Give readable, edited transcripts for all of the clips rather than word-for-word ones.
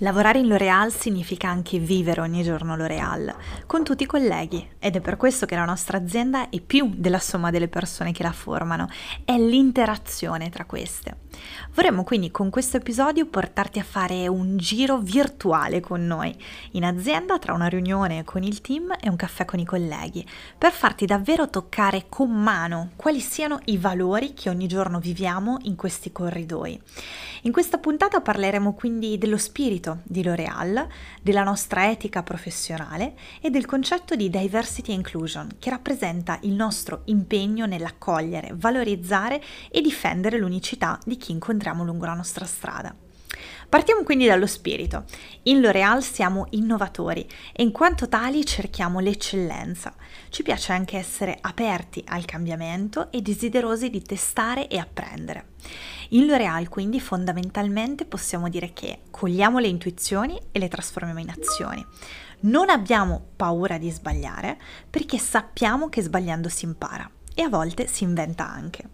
Lavorare in L'Oréal significa anche vivere ogni giorno L'Oréal, con tutti i colleghi, ed è per questo che la nostra azienda è più della somma delle persone che la formano, è l'interazione tra queste. Vorremmo quindi con questo episodio portarti a fare un giro virtuale con noi, in azienda tra una riunione con il team e un caffè con i colleghi, per farti davvero toccare con mano quali siano i valori che ogni giorno viviamo in questi corridoi. In questa puntata parleremo quindi dello spirito di L'Oréal, della nostra etica professionale e del concetto di diversity e inclusion, che rappresenta il nostro impegno nell'accogliere, valorizzare e difendere l'unicità di chi incontriamo lungo la nostra strada. Partiamo quindi dallo spirito. In L'Oréal siamo innovatori e in quanto tali cerchiamo l'eccellenza. Ci piace anche essere aperti al cambiamento e desiderosi di testare e apprendere. In L'Oréal quindi fondamentalmente possiamo dire che cogliamo le intuizioni e le trasformiamo in azioni. Non abbiamo paura di sbagliare perché sappiamo che sbagliando si impara e a volte si inventa anche.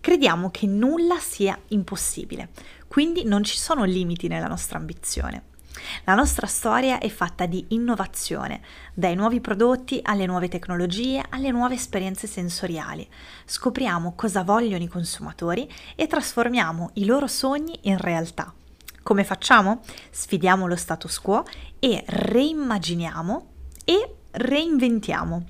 Crediamo che nulla sia impossibile, quindi non ci sono limiti nella nostra ambizione. La nostra storia è fatta di innovazione, dai nuovi prodotti alle nuove tecnologie, alle nuove esperienze sensoriali. Scopriamo cosa vogliono i consumatori e trasformiamo i loro sogni in realtà. Come facciamo? Sfidiamo lo status quo e reimmaginiamo e reinventiamo.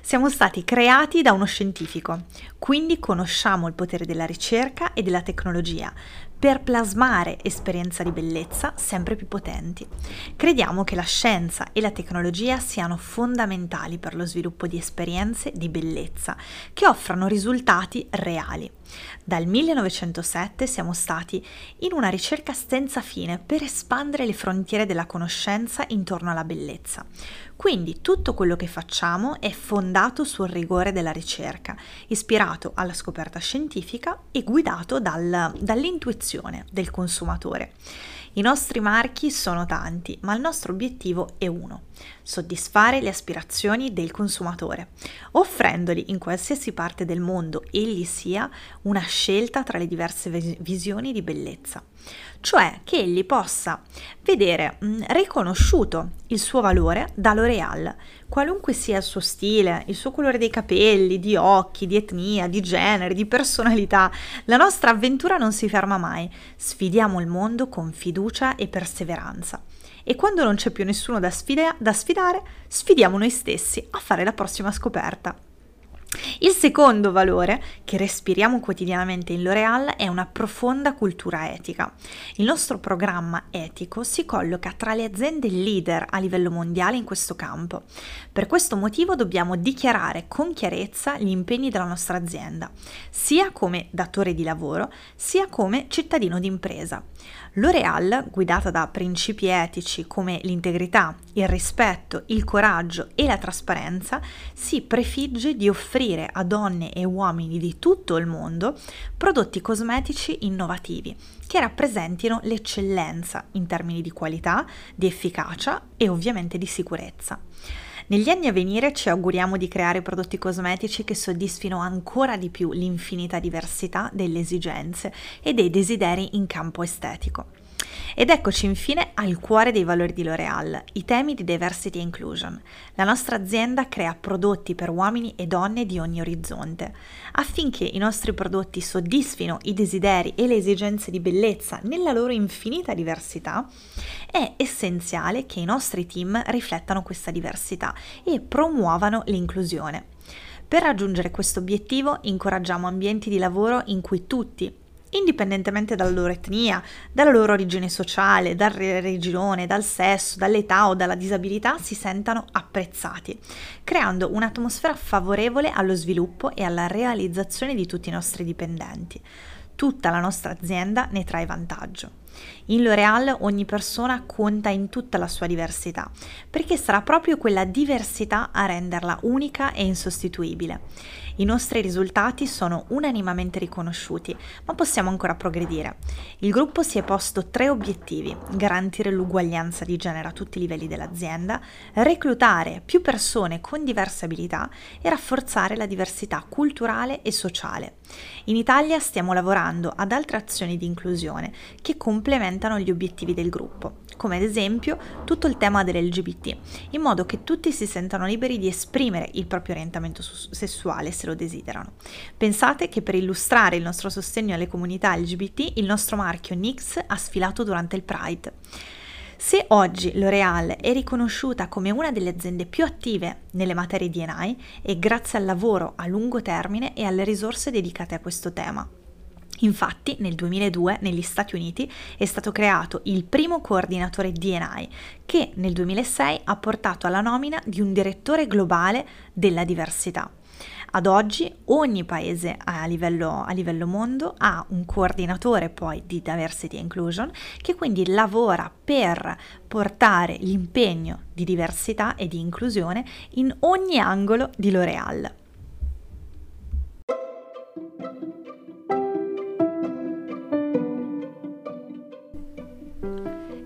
Siamo stati creati da uno scientifico, quindi conosciamo il potere della ricerca e della tecnologia per plasmare esperienze di bellezza sempre più potenti. Crediamo che la scienza e la tecnologia siano fondamentali per lo sviluppo di esperienze di bellezza che offrano risultati reali. Dal 1907 siamo stati in una ricerca senza fine per espandere le frontiere della conoscenza intorno alla bellezza. Quindi tutto quello che facciamo è fondato sul rigore della ricerca, ispirato alla scoperta scientifica e guidato dall'intuizione del consumatore. I nostri marchi sono tanti, ma il nostro obiettivo è uno: soddisfare le aspirazioni del consumatore, offrendogli in qualsiasi parte del mondo egli sia una scelta tra le diverse visioni di bellezza, cioè che egli possa vedere riconosciuto il suo valore da L'Oréal, qualunque sia il suo stile, il suo colore dei capelli, di occhi, di etnia, di genere, di personalità. La nostra avventura non si ferma mai, sfidiamo il mondo con fiducia e perseveranza. E quando non c'è più nessuno da sfidare, sfidiamo noi stessi a fare la prossima scoperta. Il secondo valore che respiriamo quotidianamente in L'Oréal è una profonda cultura etica. Il nostro programma etico si colloca tra le aziende leader a livello mondiale in questo campo. Per questo motivo dobbiamo dichiarare con chiarezza gli impegni della nostra azienda, sia come datore di lavoro, sia come cittadino d'impresa. L'Oréal, guidata da principi etici come l'integrità, il rispetto, il coraggio e la trasparenza, si prefigge di offrire a donne e uomini di tutto il mondo prodotti cosmetici innovativi che rappresentino l'eccellenza in termini di qualità, di efficacia e ovviamente di sicurezza. Negli anni a venire ci auguriamo di creare prodotti cosmetici che soddisfino ancora di più l'infinita diversità delle esigenze e dei desideri in campo estetico. Ed eccoci infine al cuore dei valori di L'Oréal, i temi di diversity e inclusion. La nostra azienda crea prodotti per uomini e donne di ogni orizzonte. Affinché i nostri prodotti soddisfino i desideri e le esigenze di bellezza nella loro infinita diversità, è essenziale che i nostri team riflettano questa diversità e promuovano l'inclusione. Per raggiungere questo obiettivo incoraggiamo ambienti di lavoro in cui tutti, indipendentemente dalla loro etnia, dalla loro origine sociale, dalla religione, dal sesso, dall'età o dalla disabilità, si sentano apprezzati, creando un'atmosfera favorevole allo sviluppo e alla realizzazione di tutti i nostri dipendenti. Tutta la nostra azienda ne trae vantaggio. In L'Oréal ogni persona conta in tutta la sua diversità, perché sarà proprio quella diversità a renderla unica e insostituibile. I nostri risultati sono unanimemente riconosciuti, ma possiamo ancora progredire. Il gruppo si è posto 3 obiettivi: garantire l'uguaglianza di genere a tutti i livelli dell'azienda, reclutare più persone con diverse abilità e rafforzare la diversità culturale e sociale. In Italia stiamo lavorando ad altre azioni di inclusione che complementano gli obiettivi del gruppo, come ad esempio tutto il tema dell'LGBT, in modo che tutti si sentano liberi di esprimere il proprio orientamento sessuale se lo desiderano. Pensate che per illustrare il nostro sostegno alle comunità LGBT il nostro marchio NYX ha sfilato durante il Pride. Se oggi L'Oréal è riconosciuta come una delle aziende più attive nelle materie D&I è grazie al lavoro a lungo termine e alle risorse dedicate a questo tema. Infatti nel 2002 negli Stati Uniti è stato creato il primo coordinatore D&I che nel 2006 ha portato alla nomina di un direttore globale della diversità. Ad oggi ogni paese a livello mondo ha un coordinatore poi di Diversity and Inclusion che quindi lavora per portare l'impegno di diversità e di inclusione in ogni angolo di L'Oréal.